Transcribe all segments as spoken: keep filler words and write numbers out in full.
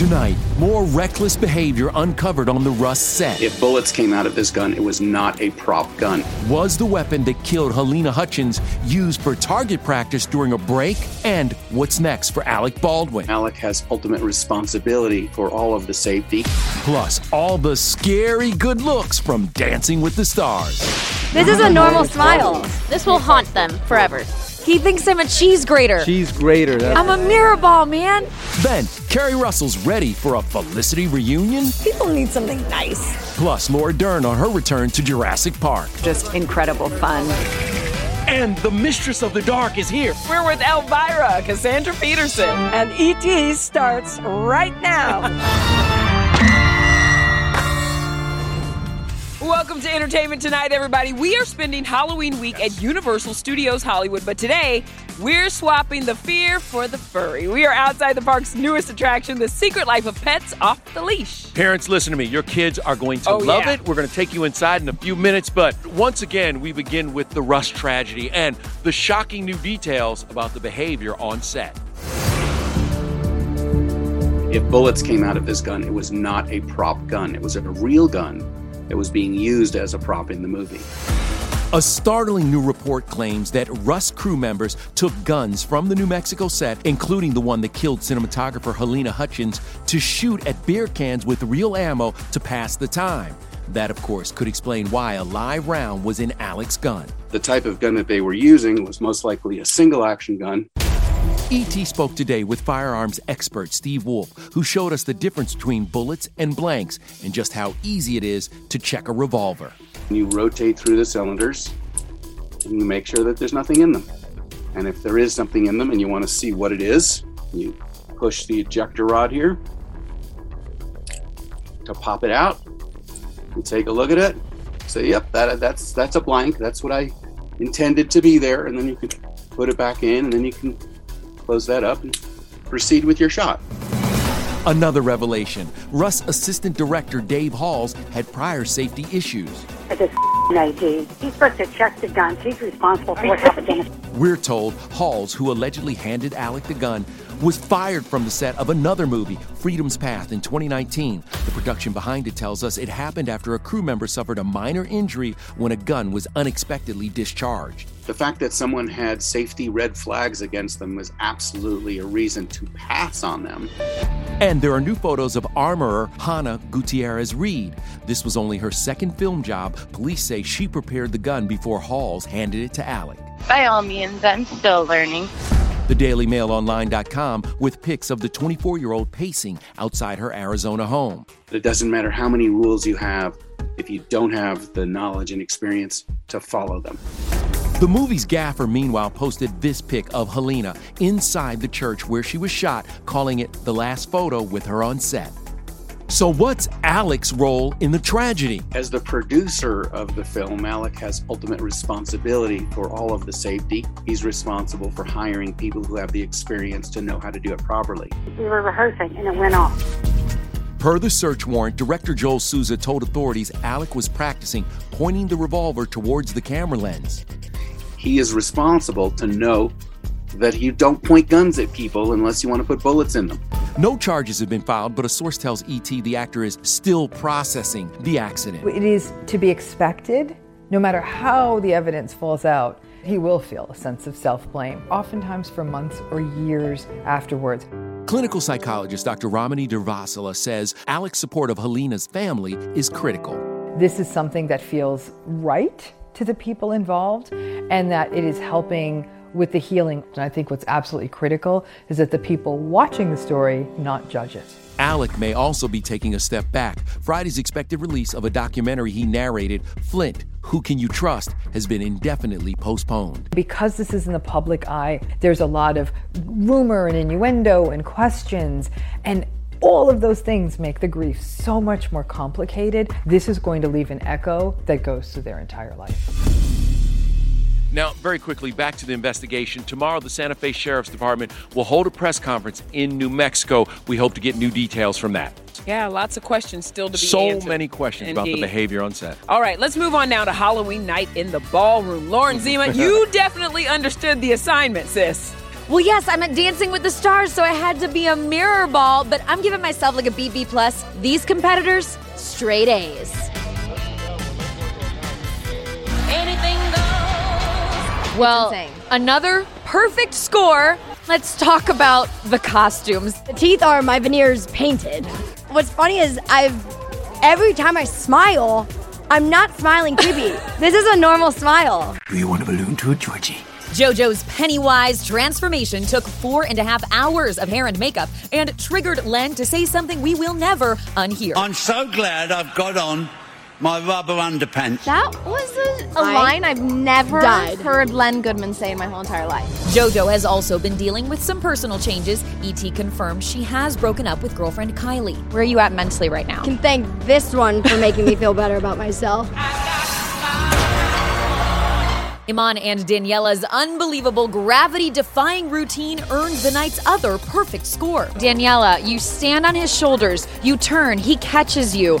Tonight, more reckless behavior uncovered on the Rust set. If bullets came out of this gun, it was not a prop gun. Was the weapon that killed Halyna Hutchins used for target practice during a break? And what's next for Alec Baldwin? Alec has ultimate responsibility for all of the safety. Plus, all the scary good looks from Dancing with the Stars. This is a normal smile. This will haunt them forever. He thinks I'm a cheese grater. Cheese grater. That's I'm a mirror ball, man. Then, Keri Russell's ready for a Felicity reunion. People need something nice. Plus, Laura Dern on her return to Jurassic Park. Just incredible fun. And the Mistress of the Dark is here. We're with Elvira, Cassandra Peterson. And E T starts right now. Welcome to Entertainment Tonight, everybody. We are spending Halloween week yes. at Universal Studios Hollywood, but today we're swapping the fear for the furry. We are outside the park's newest attraction, The Secret Life of Pets Off the Leash. Parents, listen to me. Your kids are going to oh, love yeah. it. We're going to take you inside in a few minutes, but once again, we begin with the Rust tragedy and the shocking new details about the behavior on set. If bullets came out of this gun, it was not a prop gun. It was a real gun. It was being used as a prop in the movie. A startling new report claims that Rust crew members took guns from the New Mexico set, including the one that killed cinematographer Halyna Hutchins, to shoot at beer cans with real ammo to pass the time. That, of course, could explain why a live round was in Alec's gun. The type of gun that they were using was most likely a single-action gun. E T spoke today with firearms expert Steve Wolf, who showed us the difference between bullets and blanks and just how easy it is to check a revolver. You rotate through the cylinders and you make sure that there's nothing in them. And if there is something in them and you want to see what it is, you push the ejector rod here to pop it out. You take a look at it, say, yep, that, that's, that's a blank. That's what I intended to be there. And then you can put it back in and then you can close that up and proceed with your shot. Another revelation. Rust assistant director Dave Halls had prior safety issues. for this I D. He's supposed to check the guns. He's responsible for what happened. We're told Halls, who allegedly handed Alec the gun, was fired from the set of another movie, Freedom's Path, in twenty nineteen. The production behind it tells us it happened after a crew member suffered a minor injury when a gun was unexpectedly discharged. The fact that someone had safety red flags against them was absolutely a reason to pass on them. And there are new photos of armorer Hannah Gutierrez-Reed. This was only her second film job. Police say she prepared the gun before Halls handed it to Alec. By all means, I'm still learning. the daily mail online dot com with pics of the twenty-four-year-old pacing outside her Arizona home. It doesn't matter how many rules you have if you don't have the knowledge and experience to follow them. The movie's gaffer, meanwhile, posted this pic of Halyna inside the church where she was shot, calling it the last photo with her on set. So what's Alec's role in the tragedy? As the producer of the film, Alec has ultimate responsibility for all of the safety. He's responsible for hiring people who have the experience to know how to do it properly. We were rehearsing and it went off. Per the search warrant, director Joel Souza told authorities Alec was practicing pointing the revolver towards the camera lens. He is responsible to know that you don't point guns at people unless you want to put bullets in them. No charges have been filed, but a source tells E T the actor is still processing the accident. It is to be expected, no matter how the evidence falls out, he will feel a sense of self-blame, oftentimes for months or years afterwards. Clinical psychologist Doctor Ramani Durvasula says Alec's support of Halyna's family is critical. This is something that feels right to the people involved, and that it is helping with the healing. And I think what's absolutely critical is that the people watching the story not judge it. Alec may also be taking a step back. Friday's expected release of a documentary he narrated, Flint, Who Can You Trust?, has been indefinitely postponed. Because this is in the public eye, there's a lot of rumor and innuendo and questions, and all of those things make the grief so much more complicated. This is going to leave an echo that goes through their entire life. Now, very quickly, back to the investigation. Tomorrow, the Santa Fe Sheriff's Department will hold a press conference in New Mexico. We hope to get new details from that. Yeah, lots of questions still to be so answered. So many questions Indeed. About the behavior on set. All right, let's move on now to Halloween night in the ballroom. Lauren Zima, you definitely understood the assignment, sis. Well, yes, I'm at Dancing with the Stars, so I had to be a mirror ball, but I'm giving myself like a B B plus. These competitors, straight A's. Anything goes. Well, another perfect score. Let's talk about the costumes. The teeth are my veneers painted. What's funny is I've every time I smile, I'm not smiling creepy. This is a normal smile. Do you want a balloon too, Georgie? JoJo's Pennywise transformation took four and a half hours of hair and makeup and triggered Len to say something we will never unhear. I'm so glad I've got on my rubber underpants. That was a, a line I've never died. heard Len Goodman say in my whole entire life. JoJo has also been dealing with some personal changes. E T confirmed she has broken up with girlfriend Kylie. Where are you at mentally right now? I can thank this one for making me feel better about myself. Iman and Daniela's unbelievable gravity-defying routine earned the night's other perfect score. Daniela, you stand on his shoulders, you turn, he catches you.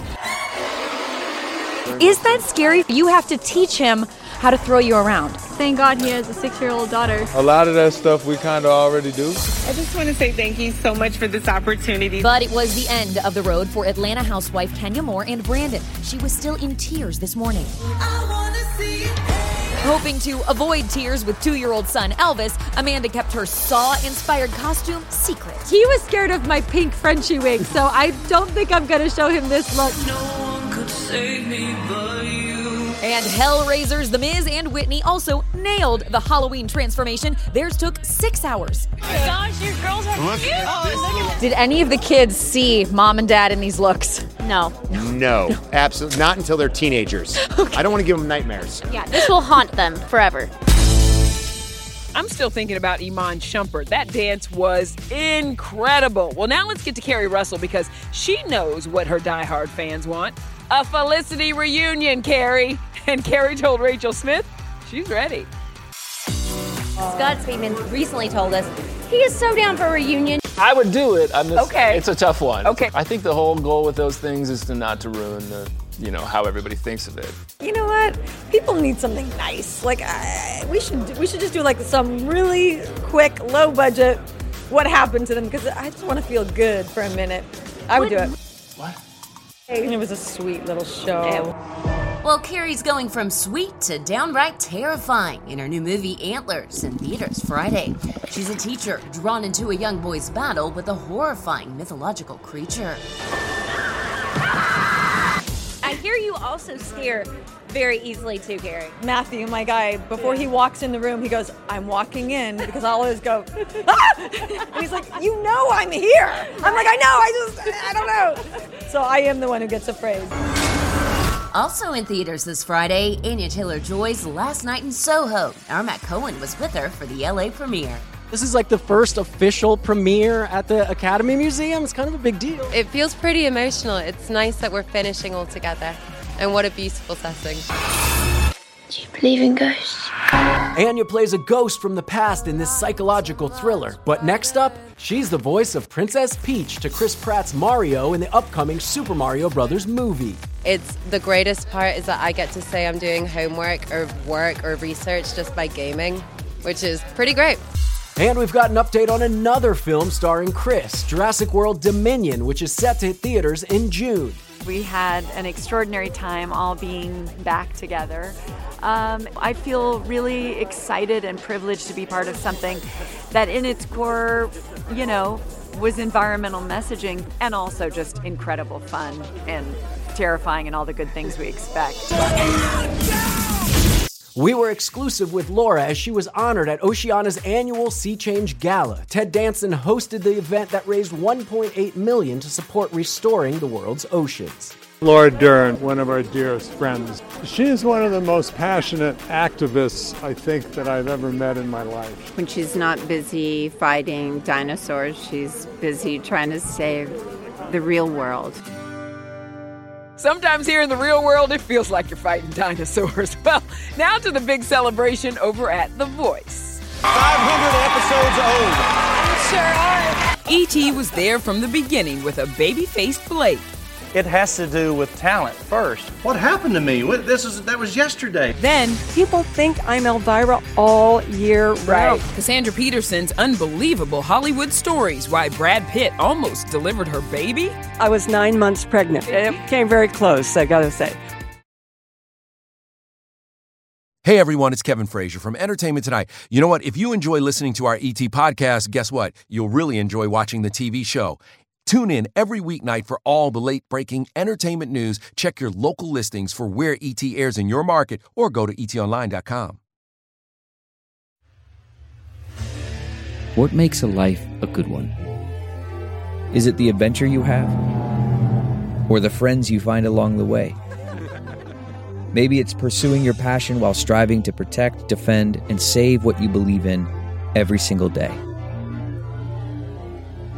Is that scary? You have to teach him how to throw you around. Thank God he has a six-year-old daughter. A lot of that stuff we kind of already do. I just want to say thank you so much for this opportunity. But it was the end of the road for Atlanta housewife Kenya Moore and Brandon. She was still in tears this morning. I want to see you. Hoping to avoid tears with two-year-old son Elvis, Amanda kept her Saw-inspired costume secret. He was scared of my pink Frenchie wig, so I don't think I'm going to show him this look. No one could save me but you. And Hellraisers The Miz and Whitney also nailed the Halloween transformation. Theirs took six hours. Oh my gosh, you girls are look cute. Oh, did any of the kids see mom and dad in these looks? No. No, no. Absolutely not until they're teenagers. Okay. I don't want to give them nightmares. Yeah, this will haunt them forever. I'm still thinking about Iman Shumpert. That dance was incredible. Well, now let's get to Keri Russell because she knows what her diehard fans want. A Felicity reunion, Keri. And Keri told Rachel Smith she's ready. Scott Speedman recently told us he is so down for a reunion. I would do it. I'm just, okay. It's a tough one. Okay. I think the whole goal with those things is to not to ruin the you know, how everybody thinks of it. You know what? People need something nice. Like, I, we should we should just do like some really quick, low budget. What happened to them? Because I just want to feel good for a minute. I would what? do it. What? It was a sweet little show. Well, Keri's going from sweet to downright terrifying in her new movie Antlers, in theaters Friday. She's a teacher drawn into a young boy's battle with a horrifying mythological creature. I hear you also scare very easily too, Keri. Matthew, my guy, before he walks in the room, he goes, "I'm walking in," because I always go, "Ah!" And he's like, "You know I'm here." I'm like, "I know, I just, I don't know." So I am the one who gets afraid. Also in theaters this Friday, Anya Taylor-Joy's Last Night in Soho. Armac Cohen was with her for the L A premiere. This is like the first official premiere at the Academy Museum. It's kind of a big deal. It feels pretty emotional. It's nice that we're finishing all together. And what a beautiful setting. Do you believe in ghosts? Anya plays a ghost from the past in this psychological thriller. But next up, she's the voice of Princess Peach to Chris Pratt's Mario in the upcoming Super Mario Brothers movie. It's the greatest part is that I get to say I'm doing homework or work or research just by gaming, which is pretty great. And we've got an update on another film starring Chris, Jurassic World Dominion, which is set to hit theaters in June. We had an extraordinary time all being back together. Um, I feel really excited and privileged to be part of something that in its core, you know, was environmental messaging and also just incredible fun and terrifying and all the good things we expect. We were exclusive with Laura as she was honored at Oceana's annual Sea Change Gala. Ted Danson hosted the event that raised one point eight million dollars to support restoring the world's oceans. Laura Dern, one of our dearest friends, she is one of the most passionate activists I think that I've ever met in my life. When she's not busy fighting dinosaurs, she's busy trying to save the real world. Sometimes here in the real world, it feels like you're fighting dinosaurs. Well, now to the big celebration over at The Voice. five hundred episodes old. Sure are. E T was there from the beginning with a baby-faced Blake. It has to do with talent first. What happened to me? What, this is that was yesterday. Then people think I'm Elvira all year round. Cassandra Peterson's unbelievable Hollywood stories. Why Brad Pitt almost delivered her baby. I was nine months pregnant. It came very close, I gotta say. Hey everyone, it's Kevin Frazier from Entertainment Tonight. You know what? If you enjoy listening to our E T podcast, guess what? You'll really enjoy watching the T V show. Tune in every weeknight for all the late-breaking entertainment news. Check your local listings for where E T airs in your market or go to e t online dot com. What makes a life a good one? Is it the adventure you have? Or the friends you find along the way? Maybe it's pursuing your passion while striving to protect, defend, and save what you believe in every single day.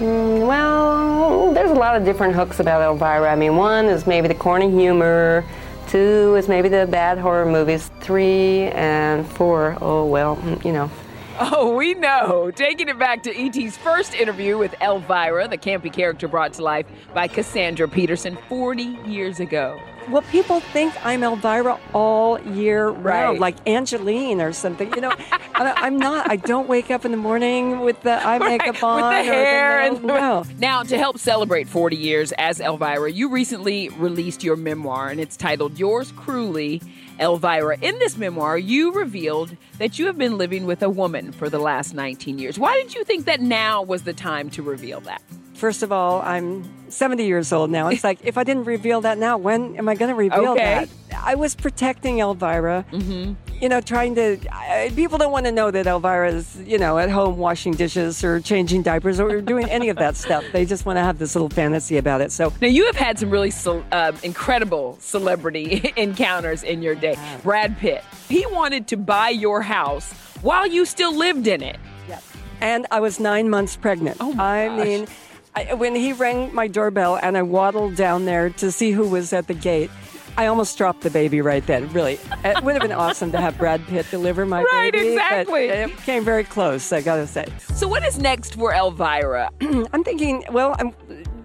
Well, there's a lot of different hooks about Elvira. I mean, one is maybe the corny humor, two is maybe the bad horror movies, three and four, oh, well, you know. Oh, we know. Taking it back to E T's first interview with Elvira, the campy character brought to life by Cassandra Peterson forty years ago. Well, people think I'm Elvira all year right. round, like Angeline or something. You know, I, I'm not. I don't wake up in the morning with the eye right. makeup on. With the hair. Or the, no, and the, no. Now, to help celebrate forty years as Elvira, you recently released your memoir, and it's titled Yours Cruelly, Elvira, in this memoir, you revealed that you have been living with a woman for the last nineteen years. Why did you think that now was the time to reveal that? First of all, I'm seventy years old now. It's like, if I didn't reveal that now, when am I going to reveal okay. that? I was protecting Elvira, mm-hmm. you know, trying to... I, people don't want to know that Elvira is, you know, at home washing dishes or changing diapers or doing any of that stuff. They just want to have this little fantasy about it. So now, you have had some really ce- uh, incredible celebrity encounters in your day. Brad Pitt, he wanted to buy your house while you still lived in it. Yes. And I was nine months pregnant. Oh, my I gosh. mean... I, when he rang my doorbell and I waddled down there to see who was at the gate, I almost dropped the baby right then, really. It would have been awesome to have Brad Pitt deliver my right, baby. Right, exactly. But it came very close, I gotta say. So what is next for Elvira? I'm thinking, well, I'm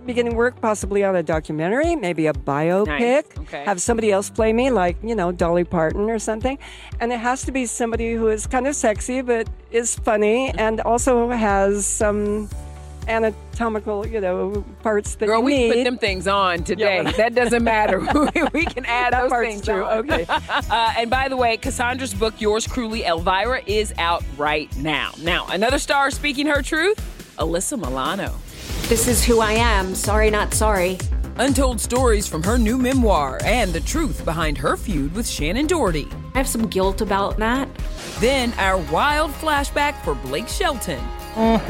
beginning work possibly on a documentary, maybe a biopic. Nice. Okay. Have somebody else play me, like, you know, Dolly Parton or something. And it has to be somebody who is kind of sexy but is funny and also has some... anatomical, you know, parts that Girl, you need. Girl, we put them things on today. Yeah. That doesn't matter. We can add that those part's things true. On. Okay. Uh, and by the way, Cassandra's book, Yours Cruelly, Elvira, is out right now. Now, another star speaking her truth, Alyssa Milano. This is who I am. Sorry, not sorry. Untold stories from her new memoir and the truth behind her feud with Shannon Doherty. I have some guilt about that. Then our wild flashback for Blake Shelton. Look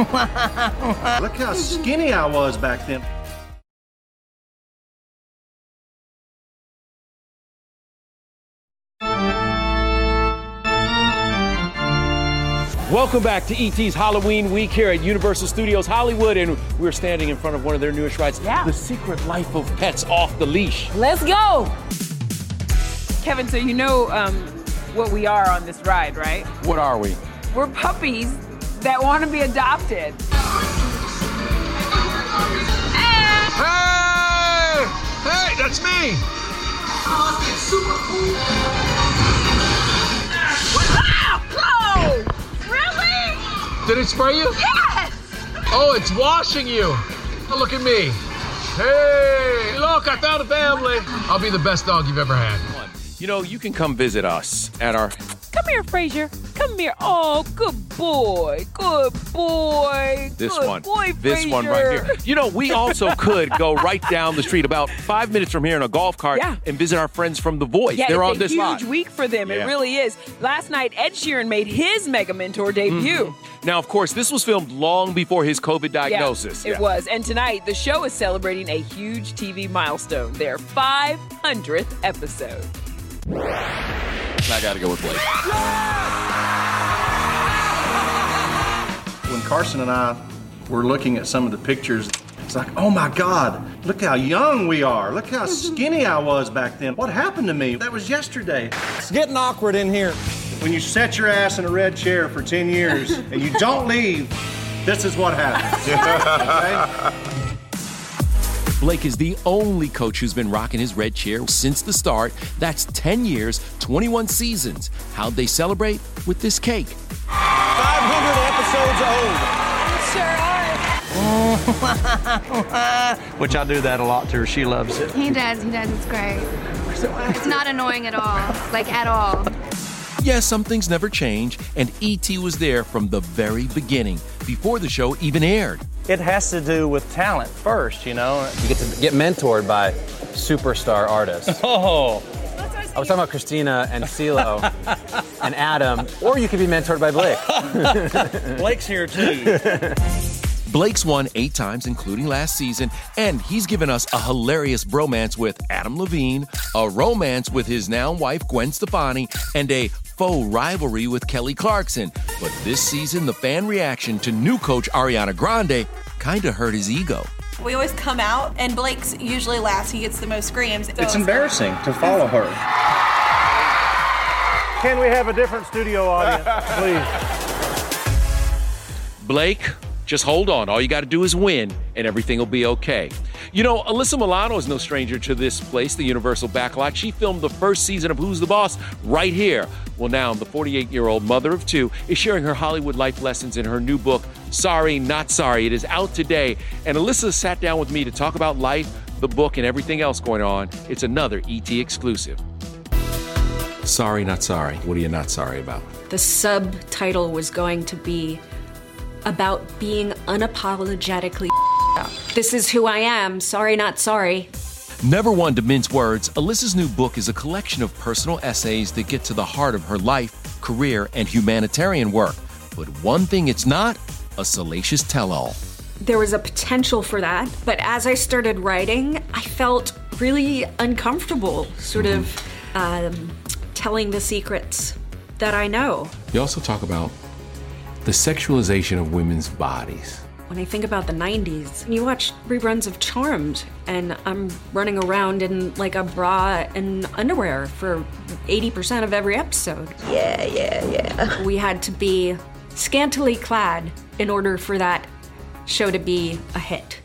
how skinny I was back then. Welcome back to E T's Halloween Week here at Universal Studios Hollywood, and we're standing in front of one of their newest rides, yeah. The Secret Life of Pets Off the Leash. Let's go! Kevin, so you know um, what we are on this ride, right? What are we? We're puppies that want to be adopted. Hey! Hey, that's me! Oh, really? Did it spray you? Yes! Oh, it's washing you. Oh, look at me. Hey, look, I found a family. I'll be the best dog you've ever had. You know, you can come visit us at our... Come here, Frazier. Come here. Oh, good boy. Good boy. This good one. Boy, this Frazier. One right here. You know, we also could go right down the street about five minutes from here in a golf cart yeah. and visit our friends from The Voice. Yeah, They're on this lot. It's a huge week for them. Yeah. It really is. Last night, Ed Sheeran made his Mega Mentor debut. Mm-hmm. Now, of course, this was filmed long before his COVID diagnosis. Yeah, it yeah. was. And tonight, the show is celebrating a huge T V milestone, their five hundredth episode. I gotta go with Blake. When Carson and I were looking at some of the pictures, it's like, oh my God, look how young we are. Look how skinny I was back then. What happened to me? That was yesterday. It's getting awkward in here. When you set your ass in a red chair for ten years and you don't leave, this is what happens. Okay? Blake is the only coach who's been rocking his red chair since the start. That's ten years, twenty-one seasons. How'd they celebrate? With this cake. five hundred episodes old. Sure are. Which I do that a lot to her. She loves it. He does. He does. It's great. It's not annoying at all. Like, at all. Yes, some things never change, and E T was there from the very beginning, before the show even aired. It has to do with talent first, you know? You get to get mentored by superstar artists. Oh! I was talking about Christina and CeeLo and Adam, or you could be mentored by Blake. Blake's here, too. Blake's won eight times, including last season, and he's given us a hilarious bromance with Adam Levine, a romance with his now wife, Gwen Stefani, and a faux rivalry with Kelly Clarkson. But this season, the fan reaction to new coach Ariana Grande kind of hurt his ego. We always come out, and Blake's usually last. He gets the most screams. So it's embarrassing to follow her. Can we have a different studio audience, please? Blake... just hold on. All you got to do is win, and everything will be okay. You know, Alyssa Milano is no stranger to this place, the Universal Backlot. She filmed the first season of Who's the Boss right here. Well, now the forty-eight-year-old mother of two is sharing her Hollywood life lessons in her new book, Sorry, Not Sorry. It is out today. And Alyssa sat down with me to talk about life, the book, and everything else going on. It's another E T exclusive. Sorry, Not Sorry. What are you not sorry about? The subtitle was going to be about being unapologetically up. This is who I am. Sorry, not sorry. Never one to mince words, Alyssa's new book is a collection of personal essays that get to the heart of her life, career, and humanitarian work. But one thing it's not, a salacious tell-all. There was a potential for that, but as I started writing, I felt really uncomfortable sort mm-hmm. of um, telling the secrets that I know. You also talk about the sexualization of women's bodies. When I think about the nineties, you watch reruns of Charmed, and I'm running around in like a bra and underwear for eighty percent of every episode. Yeah, yeah, yeah. We had to be scantily clad in order for that show to be a hit.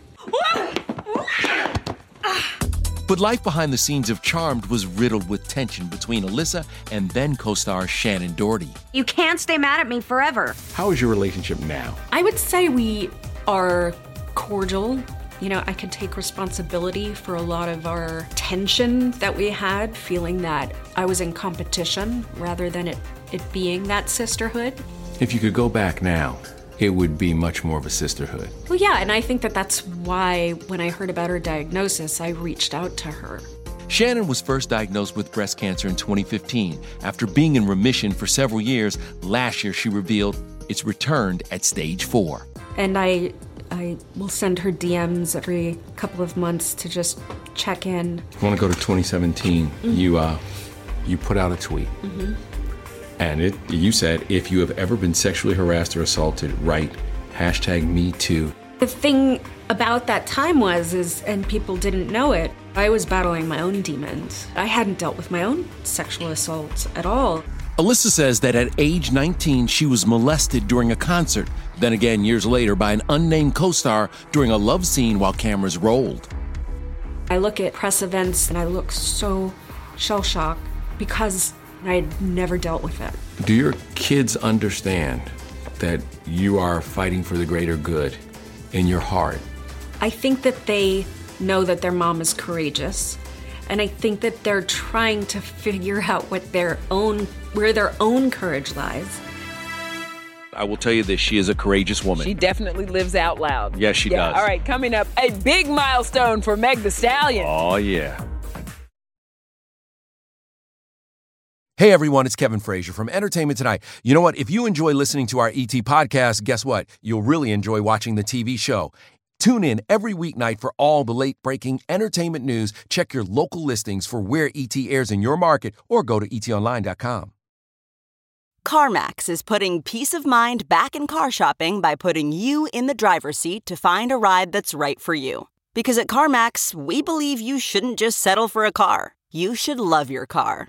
But life behind the scenes of Charmed was riddled with tension between Alyssa and then co-star Shannon Doherty. You can't stay mad at me forever. How is your relationship now? I would say we are cordial. You know, I can take responsibility for a lot of our tension that we had, feeling that I was in competition rather than it, it being that sisterhood. If you could go back now, it would be much more of a sisterhood. Well, yeah, and I think that that's why when I heard about her diagnosis, I reached out to her. Shannon was first diagnosed with breast cancer in twenty fifteen. After being in remission for several years, last year she revealed it's returned at stage four. And I, I will send her D Ms every couple of months to just check in. I want to go to twenty seventeen. Mm-hmm. You, uh, you put out a tweet. Mm-hmm. And it, you said, if you have ever been sexually harassed or assaulted, write hashtag me too. The thing about that time was, is, and people didn't know it, I was battling my own demons. I hadn't dealt with my own sexual assaults at all. Alyssa says that at age nineteen, she was molested during a concert. Then again, years later, by an unnamed co-star during a love scene while cameras rolled. I look at press events and I look so shell-shocked because I had never dealt with it. Do your kids understand that you are fighting for the greater good in your heart? I think that they know that their mom is courageous, and I think that they're trying to figure out what their own, where their own courage lies. I will tell you this, she is a courageous woman. She definitely lives out loud. Yes, she yeah. does. All right, coming up, a big milestone for Meg Thee Stallion. Oh, yeah. Hey everyone, it's Kevin Frazier from Entertainment Tonight. You know what? If you enjoy listening to our E T podcast, guess what? You'll really enjoy watching the T V show. Tune in every weeknight for all the late-breaking entertainment news. Check your local listings for where E T airs in your market or go to e t online dot com. CarMax is putting peace of mind back in car shopping by putting you in the driver's seat to find a ride that's right for you. Because at CarMax, we believe you shouldn't just settle for a car. You should love your car.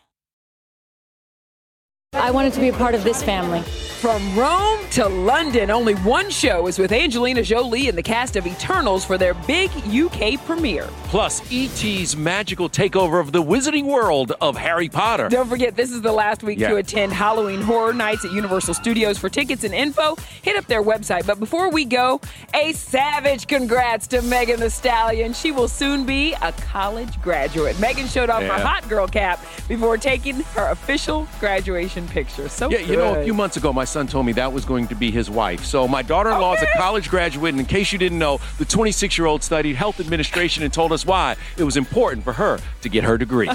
I wanted to be a part of this family. From Rome to London, only one show is with Angelina Jolie and the cast of Eternals for their big U K premiere. Plus, E T's magical takeover of the wizarding world of Harry Potter. Don't forget, this is the last week yeah. to attend Halloween Horror Nights at Universal Studios. For tickets and info, hit up their website. But before we go, a savage congrats to Megan Thee Stallion. She will soon be a college graduate. Megan showed off yeah. her hot girl cap before taking her official graduation picture. So yeah, good. You know, a few months ago, my son told me that was going to be his wife. So my daughter-in-law okay. is a college graduate, and in case you didn't know, the twenty-six-year-old studied health administration and told us why it was important for her to get her degree.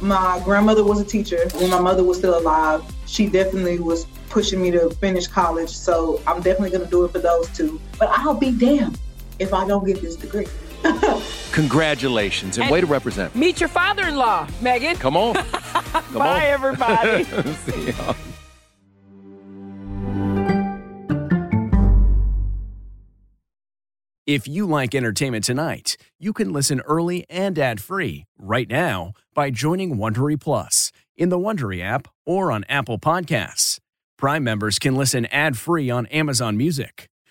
My grandmother was a teacher. When my mother was still alive, she definitely was pushing me to finish college. So I'm definitely gonna do it for those two. But I'll be damned if I don't get this degree. Congratulations, and, and way to represent. Meet your father-in-law, Megan. Come on. Come Bye, on. everybody. See y'all. If you like Entertainment Tonight, you can listen early and ad-free right now by joining Wondery Plus in the Wondery app or on Apple Podcasts. Prime members can listen ad-free on Amazon Music.